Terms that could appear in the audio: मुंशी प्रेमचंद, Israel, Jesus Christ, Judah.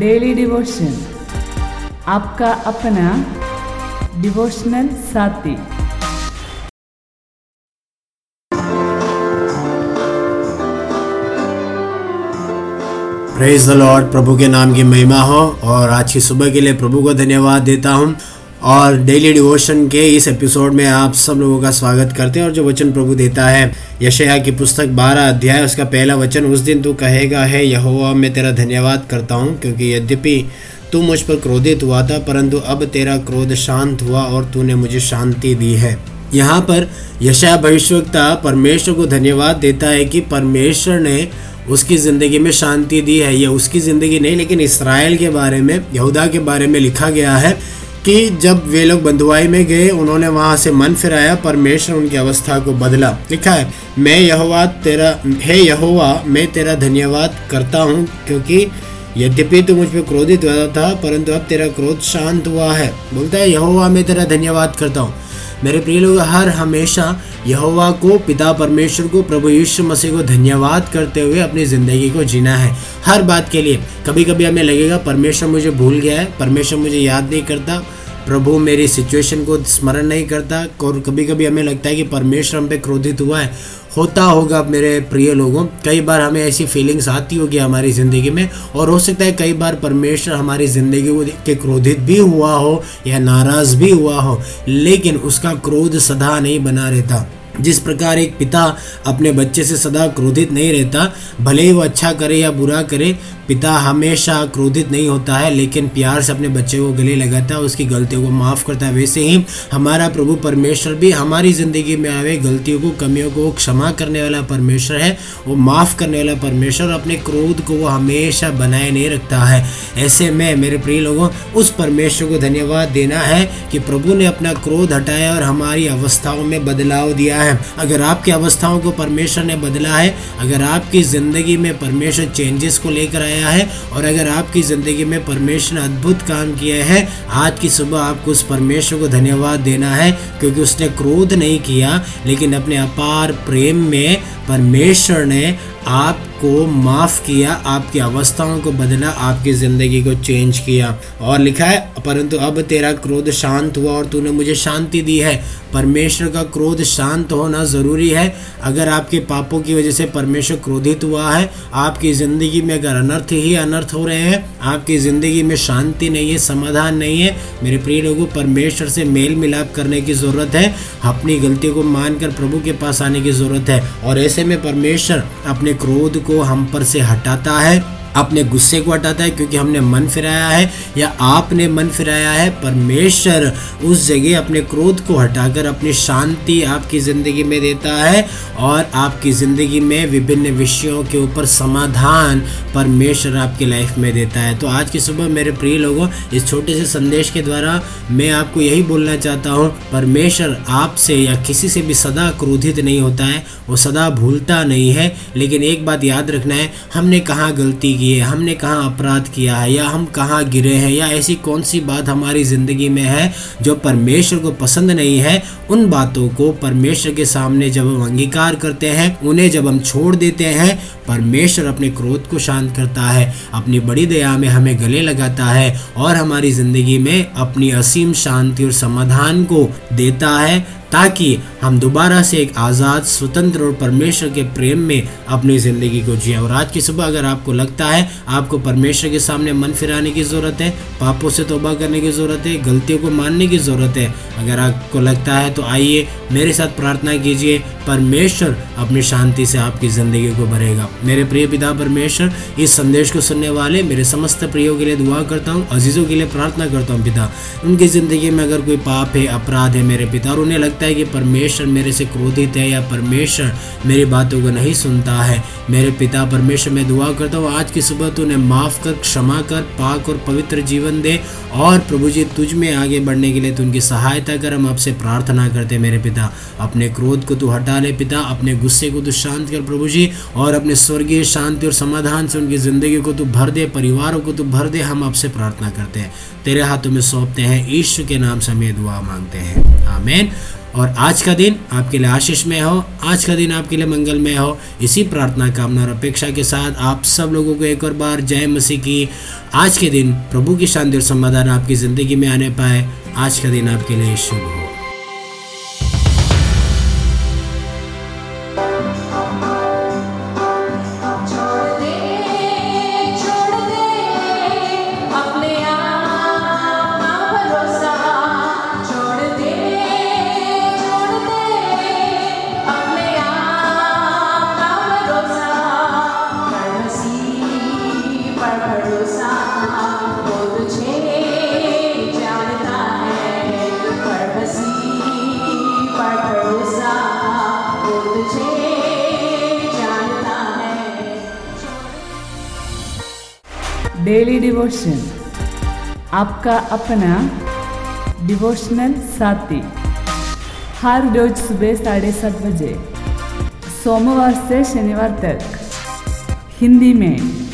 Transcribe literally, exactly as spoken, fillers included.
Daily devotion, आपका अपना devotional साथी। Praise the Lord. प्रभु के नाम की महिमा हो। और आज की सुबह के लिए प्रभु को धन्यवाद देता हूँ। और डेली डिवोशन के इस एपिसोड में आप सब लोगों का स्वागत करते हैं। और जो वचन प्रभु देता है यशायाह की पुस्तक बारह अध्याय उसका पहला वचन, उस दिन तू कहेगा है यहोवा मैं तेरा धन्यवाद करता हूँ, क्योंकि यद्यपि तू मुझ पर क्रोधित हुआ था परंतु अब तेरा क्रोध शांत हुआ और तूने मुझे शांति दी है। यहाँ पर यशायाह भविष्यवक्ता परमेश्वर को धन्यवाद देता है कि परमेश्वर ने उसकी ज़िंदगी में शांति दी है। यह उसकी ज़िंदगी नहीं लेकिन इसराइल के बारे में, यहूदा के बारे में लिखा गया है कि जब वे लोग बंधुआई में गए उन्होंने वहाँ से मन फिराया, परमेश्वर उनकी अवस्था को बदला। लिखा है मैं यहोवा तेरा हे यहोवा मैं तेरा धन्यवाद करता हूँ, क्योंकि यद्यपि तू मुझ पर क्रोधित हुआ था परंतु अब तेरा क्रोध शांत हुआ है। बोलता है यहोवा मैं तेरा धन्यवाद करता हूँ। मेरे प्रिय लोग, हर हमेशा यहोवा को, पिता परमेश्वर को, प्रभु यीशु मसीह को धन्यवाद करते हुए अपनी ज़िंदगी को जीना है हर बात के लिए। कभी कभी हमें लगेगा परमेश्वर मुझे भूल गया है, परमेश्वर मुझे याद नहीं करता, प्रभु मेरी सिचुएशन को स्मरण नहीं करता। और कभी कभी हमें लगता है कि परमेश्वर हम पे क्रोधित हुआ है। होता होगा मेरे प्रिय लोगों, कई बार हमें ऐसी फीलिंग्स आती होगी हमारी ज़िंदगी में। और हो सकता है कई बार परमेश्वर हमारी ज़िंदगी को देख के क्रोधित भी हुआ हो या नाराज़ भी हुआ हो, लेकिन उसका क्रोध सदा नहीं बना रहता। जिस प्रकार एक पिता अपने बच्चे से सदा क्रोधित नहीं रहता, भले ही वो अच्छा करे या बुरा करे, पिता हमेशा क्रोधित नहीं होता है, लेकिन प्यार से अपने बच्चे को गले लगाता है, उसकी गलतियों को माफ़ करता है। वैसे ही हमारा प्रभु परमेश्वर भी हमारी ज़िंदगी में आए गलतियों को, कमियों को क्षमा करने वाला परमेश्वर है, वो माफ़ करने वाला परमेश्वर, अपने क्रोध को वो हमेशा बनाए नहीं रखता है। ऐसे में मेरे प्रिय लोगों, उस परमेश्वर को धन्यवाद देना है कि प्रभु ने अपना क्रोध हटाया और हमारी अवस्थाओं में बदलाव दिया है। अगर आपकी अवस्थाओं को परमेश्वर ने बदला है, अगर आपकी ज़िंदगी में परमेश्वर चेंजेस को लेकर आया है, और अगर आपकी ज़िंदगी में परमेश्वर ने अद्भुत काम किया है, आज की सुबह आपको उस परमेश्वर को धन्यवाद देना है, क्योंकि उसने क्रोध नहीं किया, लेकिन अपने अपार प्रेम में परमेश्वर ने आपको माफ़ किया, आपकी अवस्थाओं को बदला, आपकी ज़िंदगी को चेंज किया। और लिखा है परंतु अब तेरा क्रोध शांत हुआ और तूने मुझे शांति दी है। परमेश्वर का क्रोध शांत होना ज़रूरी है। अगर आपके पापों की वजह से परमेश्वर क्रोधित हुआ है, आपकी ज़िंदगी में अगर अनर्थ ही अनर्थ हो रहे हैं, आपकी ज़िंदगी में शांति नहीं है, समाधान नहीं है, मेरे प्रिय लोगों, परमेश्वर से मेल मिलाप करने की ज़रूरत है, अपनी गलतियों को मानकर प्रभु के पास आने की ज़रूरत है। और ऐसे में परमेश्वर अपने क्रोध को हम पर से हटाता है, अपने गुस्से को हटाता है, क्योंकि हमने मन फिराया है या आपने मन फिराया है। परमेश्वर उस जगह अपने क्रोध को हटाकर अपनी शांति आपकी ज़िंदगी में देता है, और आपकी ज़िंदगी में विभिन्न विषयों के ऊपर समाधान परमेश्वर आपकी लाइफ में देता है। तो आज की सुबह मेरे प्रिय लोगों, इस छोटे से संदेश के द्वारा मैं आपको यही बोलना चाहता हूँ, परमेश्वर आपसे या किसी से भी सदा क्रोधित नहीं होता है, वो सदा भूलता नहीं है। लेकिन एक बात याद रखना है, हमने कहाँ गलती की, हमने कहाँ अपराध किया है, या हम कहाँ गिरे हैं, या ऐसी कौन सी बात हमारी ज़िंदगी में है जो परमेश्वर को पसंद नहीं है। उन बातों को परमेश्वर के सामने जब हम अंगीकार करते हैं, उन्हें जब हम छोड़ देते हैं, परमेश्वर अपने क्रोध को शांत करता है, अपनी बड़ी दया में हमें गले लगाता है, और हमारी ज़िंदगी में अपनी असीम शांति और समाधान को देता है, ताकि हम दोबारा से एक आज़ाद, स्वतंत्र और परमेश्वर के प्रेम में अपनी ज़िंदगी को जिए। और आज की सुबह अगर आपको लगता है आपको परमेश्वर के सामने मन फिराने की ज़रूरत है, पापों से तौबा करने की ज़रूरत है, गलतियों को मानने की ज़रूरत है, अगर आपको लगता है तो आइए मेरे साथ प्रार्थना कीजिए। परमेश्वर अपनी शांति से आपकी ज़िंदगी को भरेगा। मेरे प्रिय पिता परमेश्वर, इस संदेश को सुनने वाले मेरे समस्त प्रियों के लिए दुआ करता हूँ, अजीज़ों के लिए प्रार्थना करता हूँ। पिता, उनकी ज़िंदगी में अगर कोई पाप है, अपराध है मेरे पिता, और उन्हें है कि परमेश्वर मेरे से क्रोधित है या परमेश्वर मेरी बातों को नहीं सुनता है, मेरे पिता परमेश्वर मैं दुआ करता हूँ आज की सुबह तूने माफ़ कर, क्षमा कर, पाक और पवित्र जीवन दे, और प्रभु जी तुझ में आगे बढ़ने के लिए तू उनकी सहायता कर। हम आपसे प्रार्थना करते मेरे पिता, अपने क्रोध को तू हटा ले पिता, अपने गुस्से को तू शांत कर प्रभु जी, और अपने स्वर्गीय शांति और समाधान से उनकी ज़िंदगी को तू भर दे, परिवारों को तू भर दे। हम आपसे प्रार्थना करते हैं, तेरे हाथों में सौंपते हैं, यीशु के नाम से हम ये दुआ मांगते हैं, आमीन। और आज का दिन आपके लिए आशीषमय हो, आज का दिन आपके लिए मंगलमय हो। इसी प्रार्थना, कामना और अपेक्षा के साथ आप सब लोगों को एक और बार जय मसीह की। आज के दिन प्रभु की शांति और समाधान आपकी ज़िंदगी में आने पाए। आज का दिन आपके लिए शुभ हो। डेली डिवोशन, आपका अपना डिवोशनल साथी, हर रोज सुबह साढ़े सात बजे, सोमवार से शनिवार तक, हिंदी में।